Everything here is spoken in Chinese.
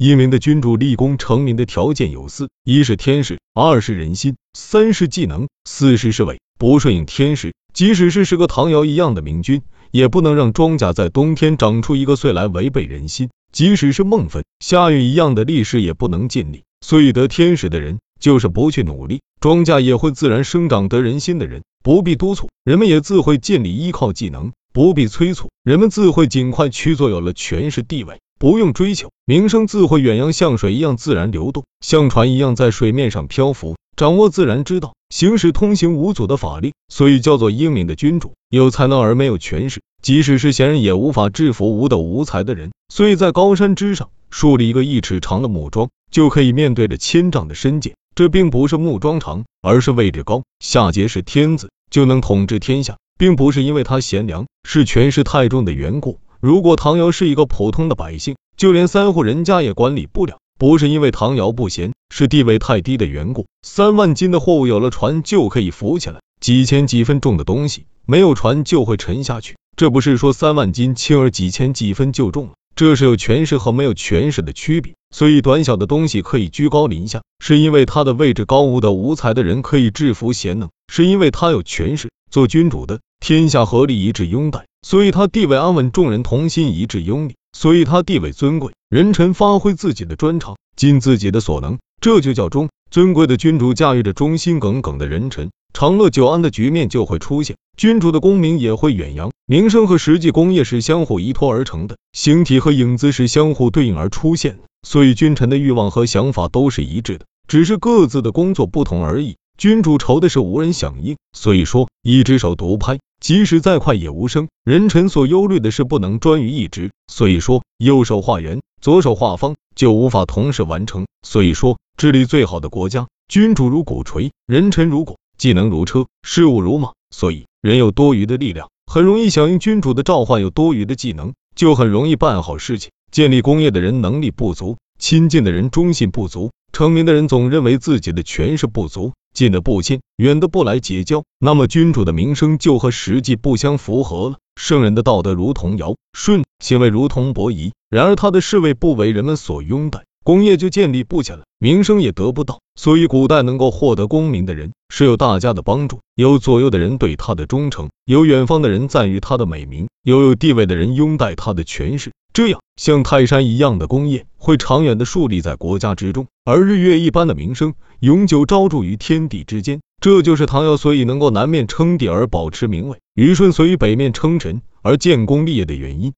英明的君主立功成名的条件有四：一是天时，二是人心，三是技能，四是侍卫。不顺应天时，即使是个唐尧一样的明君，也不能让庄稼在冬天长出一个穗来违背人心；即使是孟贲、夏禹一样的力士，也不能尽力。所以得天时的人，就是不去努力，庄稼也会自然生长；得人心的人，不必督促，人们也自会尽力；依靠技能，不必催促，人们自会尽快去做。有了权势地位，不用追求，名声自会远洋像水一样自然流动，像船一样在水面上漂浮。掌握自然之道，行使通行无阻的法力，所以叫做英明的君主。有才能而没有权势，即使是贤人也无法制服无斗无才的人。所以在高山之上树立一个1尺长的木桩，就可以面对着1000丈的深界。这并不是木桩长，而是位置高。夏桀是天子，就能统治天下，并不是因为他贤良，是权势太重的缘故。如果唐尧是一个普通的百姓，就连3户人家也管理不了，不是因为唐尧不贤，是地位太低的缘故。3万斤的货物有了船就可以浮起来，几千几分重的东西没有船就会沉下去。这不是说3万斤轻而几千几分就重了，这是有权势和没有权势的区别。所以短小的东西可以居高临下，是因为他的位置高；无的无才的人可以制服贤能，是因为他有权势。做君主的，天下合力一致拥戴，所以他地位安稳；众人同心一致拥立，所以他地位尊贵。人臣发挥自己的专长，尽自己的所能，这就叫忠。尊贵的君主驾驭着忠心耿耿的人臣，长乐久安的局面就会出现，君主的功名也会远扬。名声和实际功业是相互依托而成的，形体和影子是相互对应而出现的，所以君臣的欲望和想法都是一致的，只是各自的工作不同而已。君主愁的是无人响应，所以说一只手独拍，即使再快也无声。人臣所忧虑的是不能专于一职，所以说右手画圆，左手画方，就无法同时完成。所以说治理最好的国家，君主如鼓槌，人臣如槊，技能如车，事务如马。所以人有多余的力量，很容易响应君主的召唤；有多余的技能，就很容易办好事情。建立功业的人能力不足，亲近的人忠信不足，成名的人总认为自己的权势不足，近的不亲，远的不来结交，那么君主的名声就和实际不相符合了。圣人的道德如同尧舜，行为如同伯夷，然而他的侍卫不为人们所拥戴，功业就建立不起来，名声也得不到。所以古代能够获得功名的人，是有大家的帮助，有左右的人对他的忠诚，有远方的人赞誉他的美名，有地位的人拥戴他的权势。这样像泰山一样的功业会长远的树立在国家之中，而日月一般的名声永久昭著于天地之间。这就是唐尧所以能够南面称帝而保持名位，虞舜所以北面称臣而建功立业的原因。